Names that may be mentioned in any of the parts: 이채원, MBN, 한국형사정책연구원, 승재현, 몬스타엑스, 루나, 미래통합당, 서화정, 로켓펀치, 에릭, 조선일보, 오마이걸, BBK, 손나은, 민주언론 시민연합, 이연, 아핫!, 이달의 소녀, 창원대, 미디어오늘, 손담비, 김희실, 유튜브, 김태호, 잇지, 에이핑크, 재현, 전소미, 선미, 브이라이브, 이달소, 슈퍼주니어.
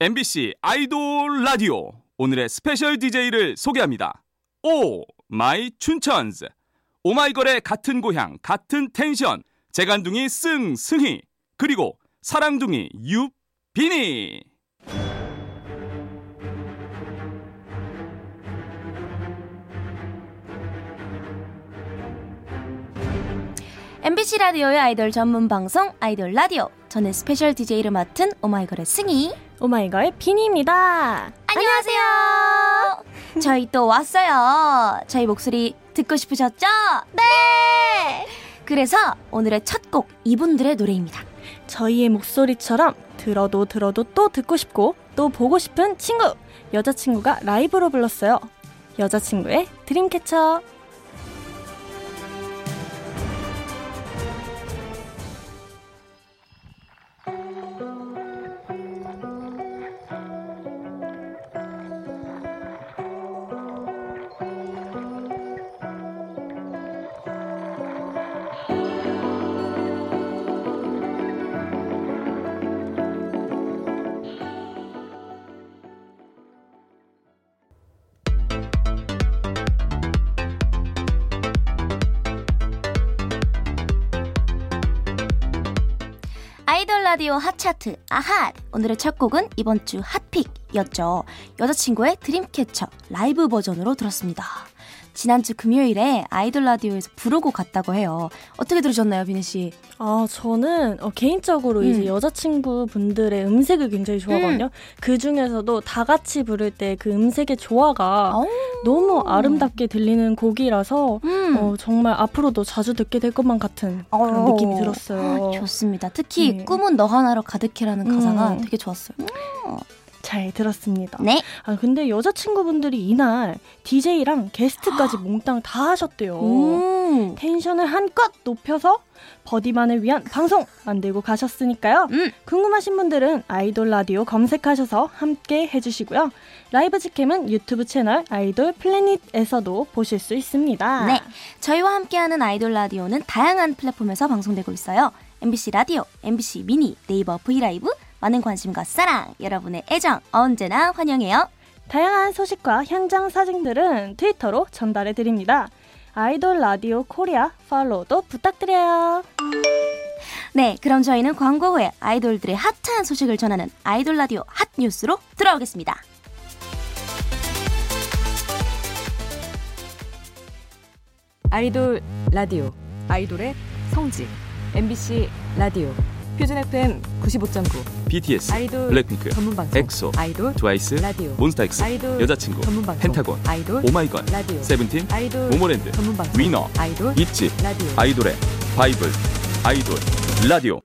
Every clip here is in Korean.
MBC 아이돌 라디오 오늘의 스페셜 DJ를 소개합니다. 오 마이 춘천즈, 오마이걸의 같은 고향 같은 텐션, 재간둥이 승승희, 그리고 사랑둥이 유빈이. MBC 라디오의 아이돌 전문 방송 아이돌 라디오. 저는 스페셜 DJ를 맡은 오마이걸의 승희, 오마이걸 비니입니다. 안녕하세요. 저희 또 왔어요. 저희 목소리 듣고 싶으셨죠? 네. 그래서 오늘의 첫 곡 이분들의 노래입니다. 저희의 목소리처럼 들어도 들어도 또 듣고 싶고 또 보고 싶은 친구, 여자친구가 라이브로 불렀어요. 여자친구의 드림캐쳐. 아이돌 라디오 핫차트 아핫! 오늘의 첫 곡은 이번 주 핫픽이었죠. 여자친구의 드림캐쳐 라이브 버전으로 들었습니다. 지난주 금요일에 아이돌 라디오에서 부르고 갔다고 해요. 어떻게 들으셨나요, 비니 씨? 아, 저는 개인적으로 이제 여자친구 분들의 음색을 굉장히 좋아하거든요. 그 중에서도 다 같이 부를 때 그 음색의 조화가 너무 아름답게 들리는 곡이라서 정말 앞으로도 자주 듣게 될 것만 같은 그런 느낌이 들었어요. 아, 좋습니다. 특히 꿈은 너 하나로 가득해라는 가사가 되게 좋았어요. 잘 들었습니다. 네. 아, 근데 여자친구분들이 이날 DJ랑 게스트까지 몽땅 다 하셨대요. 텐션을 한껏 높여서 버디만을 위한 방송 만들고 가셨으니까요. 궁금하신 분들은 아이돌 라디오 검색하셔서 함께 해주시고요. 라이브 직캠은 유튜브 채널 아이돌 플래닛에서도 보실 수 있습니다. 네. 저희와 함께하는 아이돌 라디오는 다양한 플랫폼에서 방송되고 있어요. MBC 라디오, MBC 미니, 네이버 브이라이브, 많은 관심과 사랑, 여러분의 애정 언제나 환영해요. 다양한 소식과 현장 사진들은 트위터로 전달해드립니다. 아이돌 라디오 코리아 팔로우도 부탁드려요. 네, 그럼 저희는 광고 후에 아이돌들의 핫한 소식을 전하는 아이돌 라디오 핫 뉴스로 돌아오겠습니다. 아이돌 라디오, 아이돌의 성지, MBC 라디오 표준 FM 95.9, BTS, 아이돌, 블랙핑크, 전문방송, 엑소, 아이돌, 트와이스, 라디오, 몬스타엑스, 아이돌, 여자친구, 전문방송, 펜타곤, 아이돌, 오마이걸, 라디오, 세븐틴, 아이돌, 모모랜드, 전문방송, 위너, 아이돌, 잇지, 라디오, 아이돌의 바이블, 아이돌 라디오.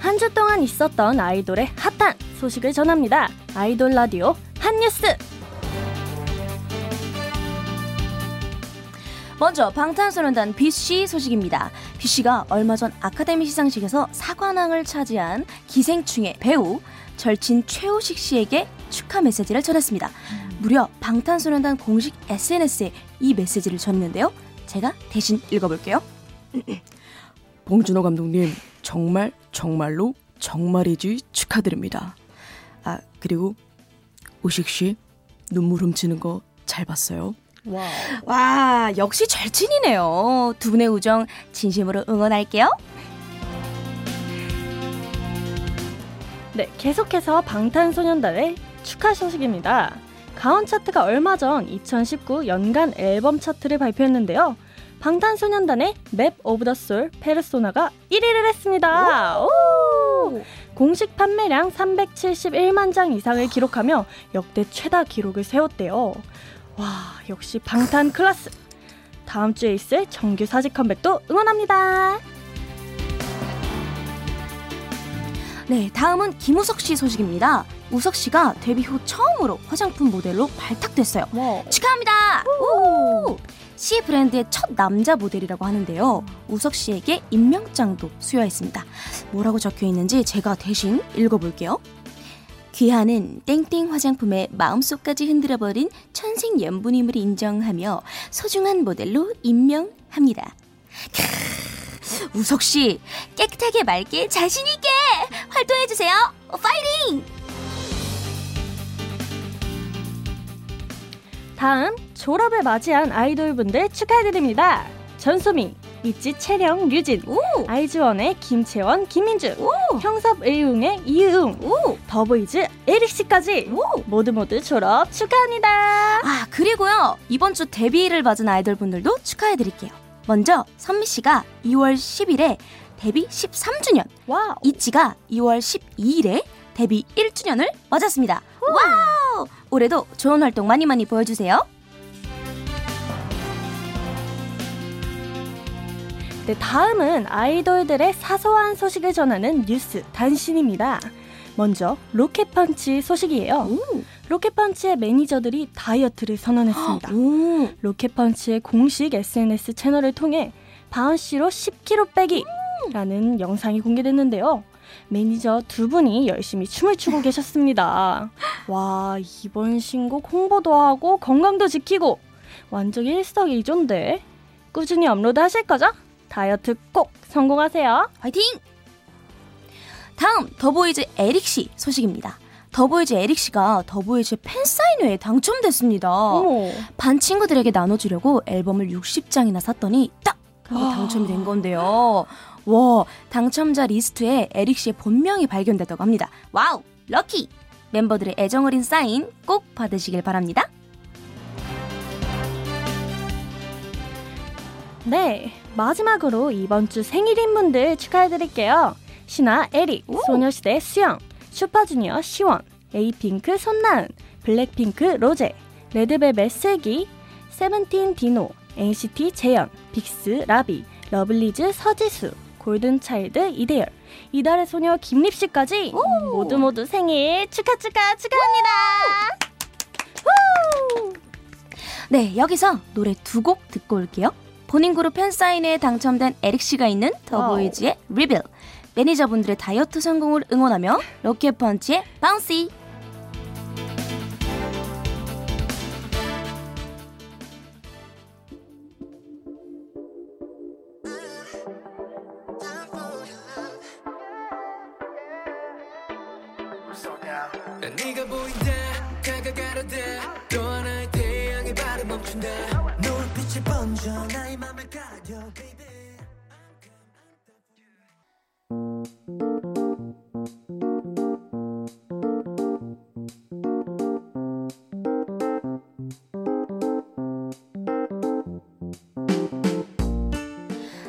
한 주 동안 있었던 아이돌의 핫한 소식을 전합니다. 아이돌 라디오 핫뉴스. 먼저 방탄소년단 B씨 소식입니다. B씨가 얼마 전 아카데미 시상식에서 사관왕을 차지한 기생충의 배우 절친 최우식 씨에게 축하 메시지를 전했습니다. 무려 방탄소년단 공식 SNS에 이 메시지를 전했는데요. 제가 대신 읽어볼게요. 봉준호 감독님, 정말 정말로 정말이지 축하드립니다. 아, 그리고 우식 씨 눈물 훔치는 거 잘 봤어요. 와우. 와, 역시 절친이네요. 두 분의 우정 진심으로 응원할게요. 네, 계속해서 방탄소년단의 축하 소식입니다. 가온 차트가 얼마 전 2019 연간 앨범 차트를 발표했는데요. 방탄소년단의 맵 오브 더 솔 페르소나가 1위를 했습니다. 오! 공식 판매량 371만 장 이상을 기록하며 역대 최다 기록을 세웠대요. 와, 역시 방탄 클래스. 다음 주에 있을 정규 4집 컴백도 응원합니다. 네, 다음은 김우석 씨 소식입니다. 우석 씨가 데뷔 후 처음으로 화장품 모델로 발탁됐어요. 와. 축하합니다. 오. C 브랜드의 첫 남자 모델이라고 하는데요. 우석 씨에게 임명장도 수여했습니다. 뭐라고 적혀 있는지 제가 대신 읽어볼게요. 귀하는 땡땡 화장품의 마음속까지 흔들어버린 천생 연분임을 인정하며 소중한 모델로 임명합니다. 우석씨, 깨끗하게 맑게 자신있게 활동해주세요. 파이팅! 다음, 졸업을 맞이한 아이돌분들 축하드립니다. 전소미, 잇지 채령, 류진, 오! 아이즈원의 김채원, 김민주, 오! 형섭의웅의 이응, 더보이즈 에릭씨까지 모두 졸업 축하합니다. 아, 그리고요, 이번 주 데뷔를 맞은 아이돌분들도 축하해드릴게요. 먼저 선미씨가 2월 10일에 데뷔 13주년, 와우. 잇지가 2월 12일에 데뷔 1주년을 맞았습니다. 오. 와우! 올해도 좋은 활동 많이 보여주세요. 네, 다음은 아이돌들의 사소한 소식을 전하는 뉴스 단신입니다. 먼저 로켓펀치 소식이에요. 로켓펀치의 매니저들이 다이어트를 선언했습니다. 로켓펀치의 공식 SNS 채널을 통해 바운시로 10kg 빼기라는 영상이 공개됐는데요. 매니저 두 분이 열심히 춤을 추고 계셨습니다. 와, 이번 신곡 홍보도 하고 건강도 지키고 완전 일석이조인데 꾸준히 업로드 하실 거죠? 다이어트 꼭 성공하세요. 화이팅! 다음, 더보이즈 에릭씨 소식입니다. 더보이즈 에릭씨가 더보이즈 팬사인회에 당첨됐습니다. 어머. 반 친구들에게 나눠주려고 앨범을 60장이나 샀더니 딱! 하고 당첨이 된 건데요. 와, 당첨자 리스트에 에릭씨의 본명이 발견됐다고 합니다. 와우! 럭키! 멤버들의 애정어린 사인 꼭 받으시길 바랍니다. 네, 마지막으로 이번 주 생일인 분들 축하해드릴게요. 신화, 에릭, 소녀시대, 수영, 슈퍼주니어, 시원, 에이핑크, 손나은, 블랙핑크, 로제, 레드벨벳, 슬기, 세븐틴, 디노, NCT, 재현, 빅스, 라비, 러블리즈, 서지수, 골든차일드, 이대열, 이달의 소녀, 김립씨까지 모두 생일 축하합니다. 네, 여기서 노래 두 곡 듣고 올게요. 본인 그룹 팬사인회에 당첨된 에릭씨가 있는 더보이즈의 리빌, 매니저분들의 다이어트 성공을 응원하며 로켓펀치의 바운시. 네가 보인다, 다가가려다, 또 하나의 태양의 발을 멈춘다. 노을빛이 번져 나의 맘을 가려, baby.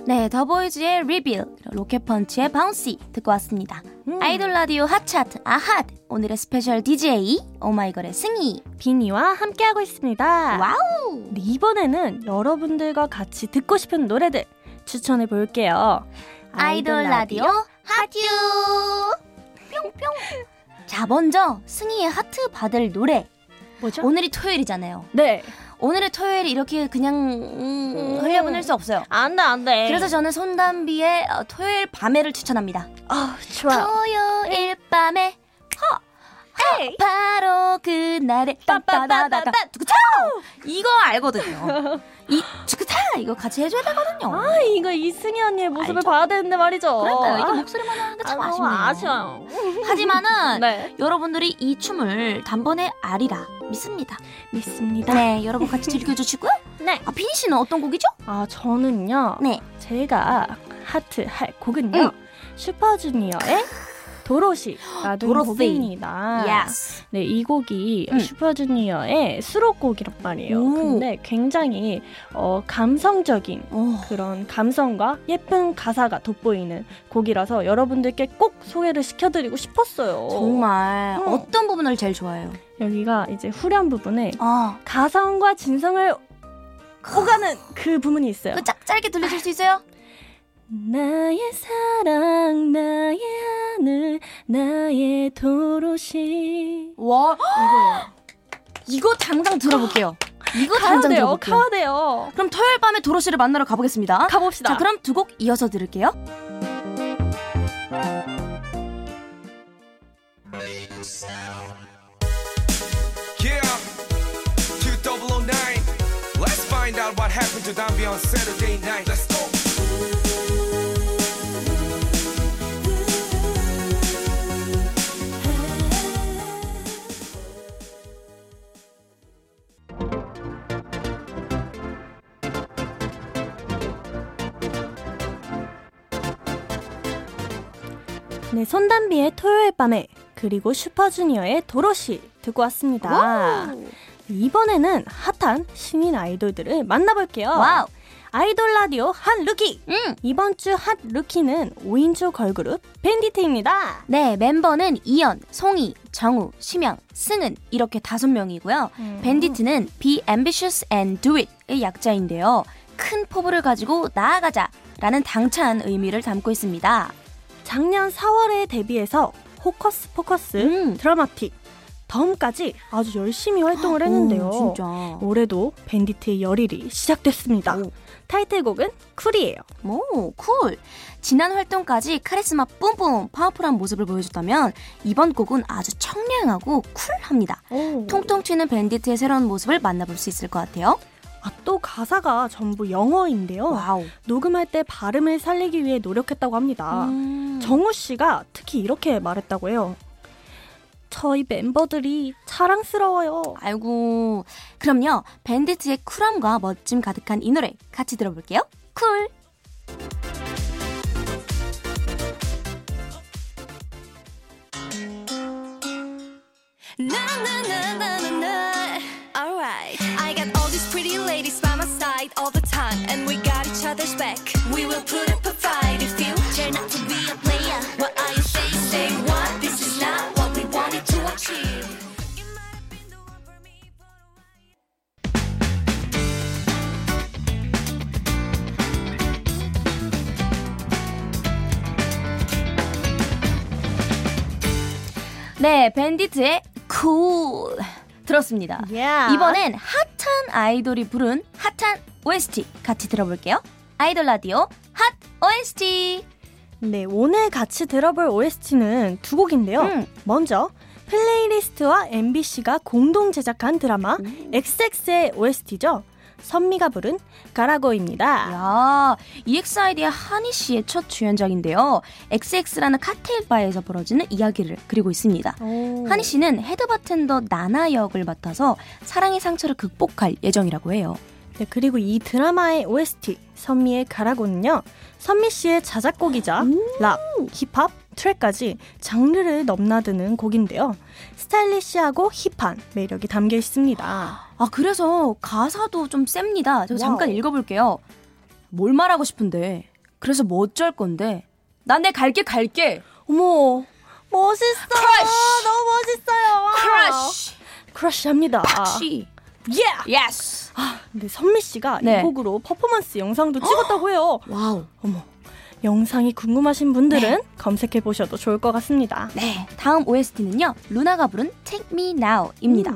네, 더보이즈의 리빌, 로켓펀치의 바운시 듣고 왔습니다. 아이돌 라디오 핫차트 아핫, 오늘의 스페셜 DJ 오마이걸의 승희, 비니와 함께하고 있습니다. 와우! 네, 이번에는 여러분들과 같이 듣고 싶은 노래들 추천해 볼게요. 아이돌 라디오 핫유 뿅뿅. 자, 먼저 승희의 하트 받을 노래 뭐죠? 오늘이 토요일이잖아요. 네, 오늘의 토요일이 이렇게 그냥 흘려보낼 수 없어요. 안 돼. 그래서 저는 손담비의 토요일 밤에를 추천합니다. 좋아요. 토요일 밤에 바로 그날에 빰빠바바바 두구차. 이거 알거든요. 이 두구차 이거 같이 해줘야 되거든요. 아, 이거 이승희 언니의 모습을 알죠? 봐야 되는데 말이죠. 그러니까요. 이게 목소리만 하는 게 참 아쉽네요. 아쉬워요. 하지만은 네, 여러분들이 이 춤을 단번에 아리라 믿습니다. 네, 여러분 같이 즐겨주시고요. 네. 아, 비니 씨는 어떤 곡이죠? 아, 저는요, 네, 제가 하트 할 곡은요, 슈퍼주니어의 도로시라는 곡입니다. Yes. 네, 이 곡이 슈퍼주니어의 수록곡이란 말이에요. 근데 굉장히 감성적인 그런 감성과 예쁜 가사가 돋보이는 곡이라서 여러분들께 꼭 소개를 시켜드리고 싶었어요. 정말 어떤 부분을 제일 좋아해요? 여기가 이제 후렴 부분에 가성과 진성을 오가는 그 부분이 있어요. 그 짧게 들려줄 수 있어요? 나의 사랑, 나의 하늘, 나의 도로시. 와, 이거 당장 들어볼게요. 이거 당장 들어볼게요. 가야돼요. 그럼 토요일 밤에 도로시를 만나러 가보겠습니다. 가봅시다. 자, 그럼 두 곡 이어서 들을게요. Yeah, 2009. Let's find out what happened to Dambi on Saturday night. Let's go. 네, 손담비의 토요일 밤에 그리고 슈퍼주니어의 도로시 듣고 왔습니다. 와우. 이번에는 핫한 신인 아이돌들을 만나볼게요. 와우. 아이돌 라디오 핫 루키! 이번 주 핫 루키는 5인조 걸그룹 밴디트입니다. 네, 멤버는 이연, 송이, 정우, 심영, 승은 이렇게 5명이고요. 밴디트는 Be Ambitious and Do It의 약자인데요. 큰 포부를 가지고 나아가자 라는 당찬 의미를 담고 있습니다. 작년 4월에 데뷔해서 호커스, 드라마틱, 덤까지 아주 열심히 활동을 했는데요. 진짜. 올해도 밴디트의 열일이 시작됐습니다. 오. 타이틀곡은 쿨이에요. 오, 쿨! 지난 활동까지 카리스마 뿜뿜 파워풀한 모습을 보여줬다면 이번 곡은 아주 청량하고 쿨합니다. 오. 통통 튀는 밴디트의 새로운 모습을 만나볼 수 있을 것 같아요. 아, 또 가사가 전부 영어인데요. 와우. 녹음할 때 발음을 살리기 위해 노력했다고 합니다. 정우 씨가 특히 이렇게 말했다고 해요. 저희 멤버들이 자랑스러워요. 아이고, 그럼요. 밴디트의 쿨함과 멋짐 가득한 이 노래 같이 들어볼게요. 쿨! All the time and we got each other's back we will put up a fight if you try not to be a player what are you saying say what this is not what we wanted to achieve it might be the one for me but right 네, 밴디트의 cool 들었습니다. Yeah. 이번엔 핫한 아이돌이 부른 핫한 OST 같이 들어볼게요. 아이돌 라디오 핫 OST. 네, 오늘 같이 들어볼 OST는 2곡인데요. 먼저 플레이리스트와 MBC가 공동 제작한 드라마 XX의 OST죠. 선미가 부른 가라고입니다. 이야, EXID의 한희 씨의 첫 주연작인데요. XX라는 칵테일 바에서 벌어지는 이야기를 그리고 있습니다. 오. 한희 씨는 헤드 바텐더 나나 역을 맡아서 사랑의 상처를 극복할 예정이라고 해요. 네, 그리고 이 드라마의 OST 선미의 가라고는요. 선미 씨의 자작곡이자 락, 힙합, 트랙까지 장르를 넘나드는 곡인데요. 스타일리시하고 힙한 매력이 담겨 있습니다. 아, 그래서 가사도 좀 셉니다. 제가 잠깐 읽어볼게요. 뭘 말하고 싶은데, 그래서 뭐 어쩔 건데, 난 내 갈게. 어머, 멋있어. 크러쉬. 너무 멋있어요. 크러쉬합니다. 박시. Yeah. Yes. 아, 근데 선미 씨가 이 곡으로 퍼포먼스 영상도 찍었다고 해요. 와우. 어머. 영상이 궁금하신 분들은 검색해보셔도 좋을 것 같습니다. 네, 다음 OST는요. 루나가 부른 Take Me Now입니다.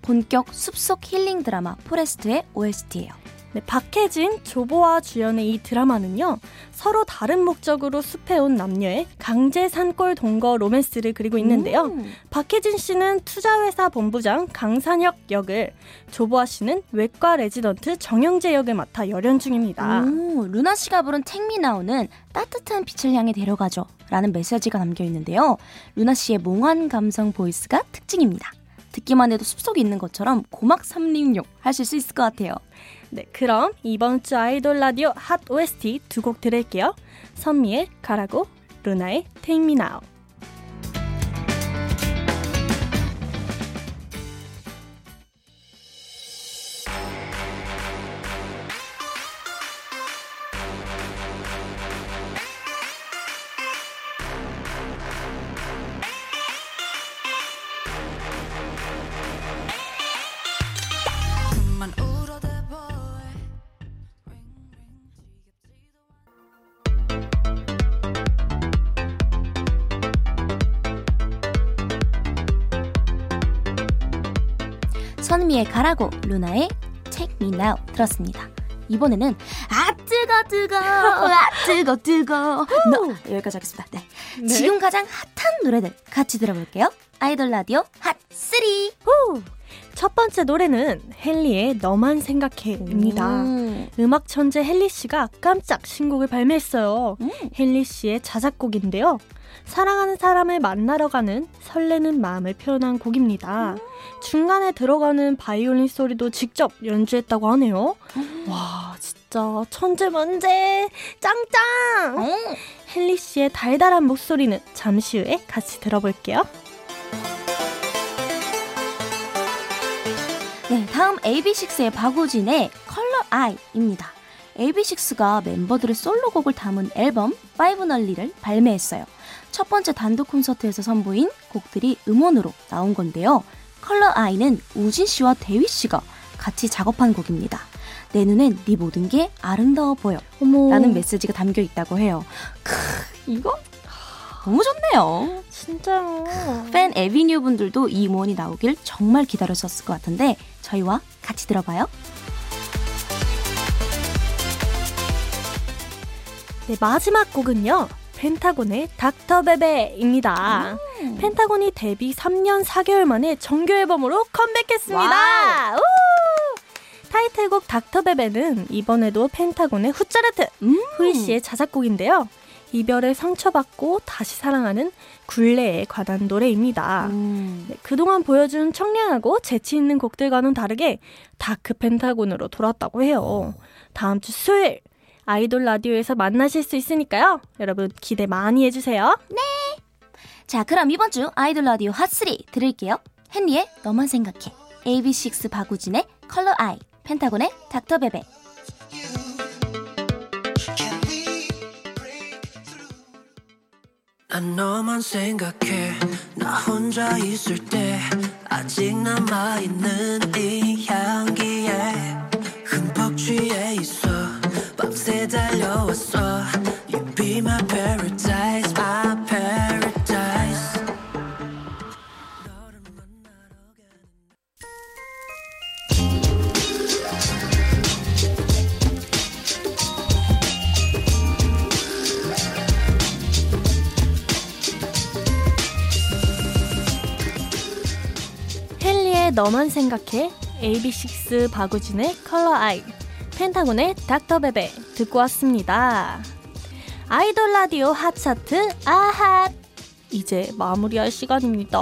본격 숲속 힐링 드라마 포레스트의 OST예요. 네, 박혜진, 조보아 주연의 이 드라마는요. 서로 다른 목적으로 숲에 온 남녀의 강제 산골 동거 로맨스를 그리고 있는데요. 박혜진 씨는 투자회사 본부장 강산혁 역을, 조보아 씨는 외과 레지던트 정영재 역을 맡아 열연 중입니다. 루나 씨가 부른 택미나오는 따뜻한 빛을 향해 데려가죠 라는 메시지가 담겨있는데요. 루나 씨의 몽환 감성 보이스가 특징입니다. 듣기만 해도 숲속에 있는 것처럼 고막 삼림욕 하실 수 있을 것 같아요. 네, 그럼 이번 주 아이돌 라디오 핫 OST 2곡 들을게요. 선미의 가라고, 루나의 Take Me Now. 선미의 가라고, 루나의 Take Me Now 들었습니다. 이번에는 아 뜨거 뜨거 아 뜨거 뜨거 no. 여기까지 하겠습니다. 네. 네. 지금 가장 핫한 노래들 같이 들어볼게요. 아이돌 라디오 핫3. 후. 첫 번째 노래는 헨리의 너만 생각해입니다. 음악 천재 헨리 씨가 깜짝 신곡을 발매했어요. 헨리 씨의 자작곡인데요. 사랑하는 사람을 만나러 가는 설레는 마음을 표현한 곡입니다. 중간에 들어가는 바이올린 소리도 직접 연주했다고 하네요. 와 진짜 천재 만재 짱짱. 헨리 씨의 달달한 목소리는 잠시 후에 같이 들어볼게요. 네, 다음 AB6IX의 박우진의 컬러 아이입니다. AB6IX가 멤버들의 솔로곡을 담은 앨범 5널리를 발매했어요. 첫 번째 단독 콘서트에서 선보인 곡들이 음원으로 나온 건데요. 컬러 아이는 우진 씨와 대휘 씨가 같이 작업한 곡입니다. 내 눈엔 네 모든 게 아름다워 보여. 어머. 라는 메시지가 담겨 있다고 해요. 크, 이거? 너무 좋네요. 진짜요. 팬 에비뉴 분들도 이 음원이 나오길 정말 기다렸었을 것 같은데 저희와 같이 들어봐요. 네, 마지막 곡은요. 펜타곤의 닥터베베입니다. 펜타곤이 데뷔 3년 4개월 만에 정규 앨범으로 컴백했습니다. 타이틀곡 닥터베베는 이번에도 펜타곤의 후짜르트 후이 씨의 자작곡인데요. 이별에 상처받고 다시 사랑하는 굴레에 관한 노래입니다. 네, 그동안 보여준 청량하고 재치 있는 곡들과는 다르게 다크 펜타곤으로 돌아왔다고 해요. 다음 주 수요일 아이돌 라디오에서 만나실 수 있으니까요. 여러분 기대 많이 해주세요. 네. 자 그럼 이번 주 아이돌 라디오 핫3 들을게요. 헨리의 너만 생각해, AB6IX 박우진의 컬러 아이, 펜타곤의 닥터베베. 난 너만 생각해. 나 혼자 있을 때 아직 남아있는 이 향기에 흠뻑 취해 있어. 밤새 달려왔어. You be my paradise, my paradise. 너를 만나러 너만 생각해, AB6IX 박우진의 컬러 아이, 펜타곤의 닥터베베 듣고 왔습니다. 아이돌 라디오 핫차트 아핫 이제 마무리할 시간입니다.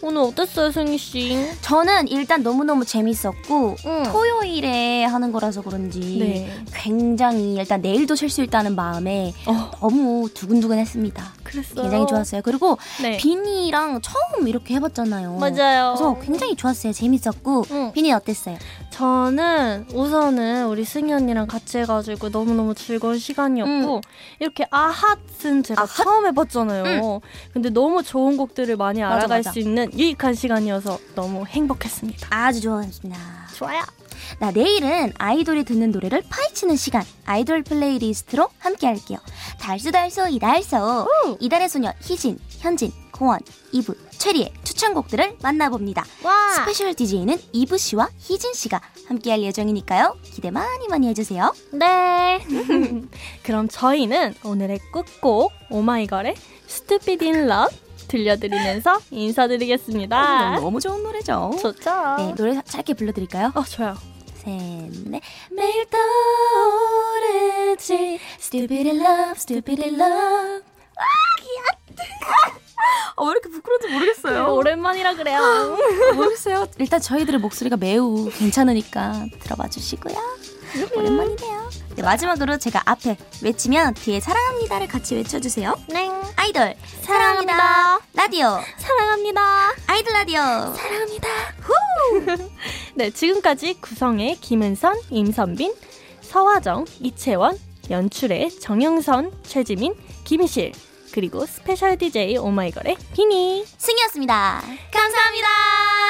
오늘 어땠어요, 승희씨? 저는 일단 너무너무 재밌었고 토요일에 하는 거라서 그런지 네. 굉장히 일단 내일도 쉴 수 있다는 마음에 너무 두근두근했습니다. 그랬어요. 굉장히 좋았어요. 그리고 네. 비니랑 처음 이렇게 해봤잖아요. 맞아요. 그래서 굉장히 좋았어요. 재밌었고 비니 어땠어요? 저는 우선은 우리 승희 언니랑 같이 해가지고 너무너무 즐거운 시간이었고 이렇게 아핫은 제가 아핫? 처음 해봤잖아요. 근데 너무 좋은 곡들을 많이 알아갈 수 있는 유익한 시간이어서 너무 행복했습니다. 아주 좋았습니다. 좋아요. 나 내일은 아이돌이 듣는 노래를 파헤치는 시간 아이돌 플레이리스트로 함께 할게요. 달수달수 이달소 이달의 소녀 희진, 현진, 고원, 이브, 최리의 추천곡들을 만나봅니다. 와. 스페셜 DJ는 이브씨와 희진씨가 함께 할 예정이니까요. 기대 많이 많이 해주세요. 네. 그럼 저희는 오늘의 끝곡 오마이걸의 Stupid in Love 들려드리면서 인사드리겠습니다. 너무 좋은 노래죠. 좋죠. 네, 노래 짧게 불러드릴까요? 좋아요. 셋, 넷. 매일 떠오르지 Stupid in love, stupid in love. 아, 귀엽다. 왜 이렇게 부끄러운지 모르겠어요. 오랜만이라 그래요. 모르겠어요. 일단 저희들의 목소리가 매우 괜찮으니까 들어봐 주시고요. 오랜만이네요. 네, 마지막으로 제가 앞에 외치면 뒤에 사랑합니다를 같이 외쳐주세요. 네. 아이돌 사랑합니다. 사랑합니다. 라디오 사랑합니다. 아이돌 라디오 사랑합니다. 후. 네, 지금까지 구성의 김은선, 임선빈, 서화정, 이채원, 연출의 정영선, 최지민, 김희실, 그리고 스페셜 DJ 오마이걸의 비니, 승희였습니다. 감사합니다.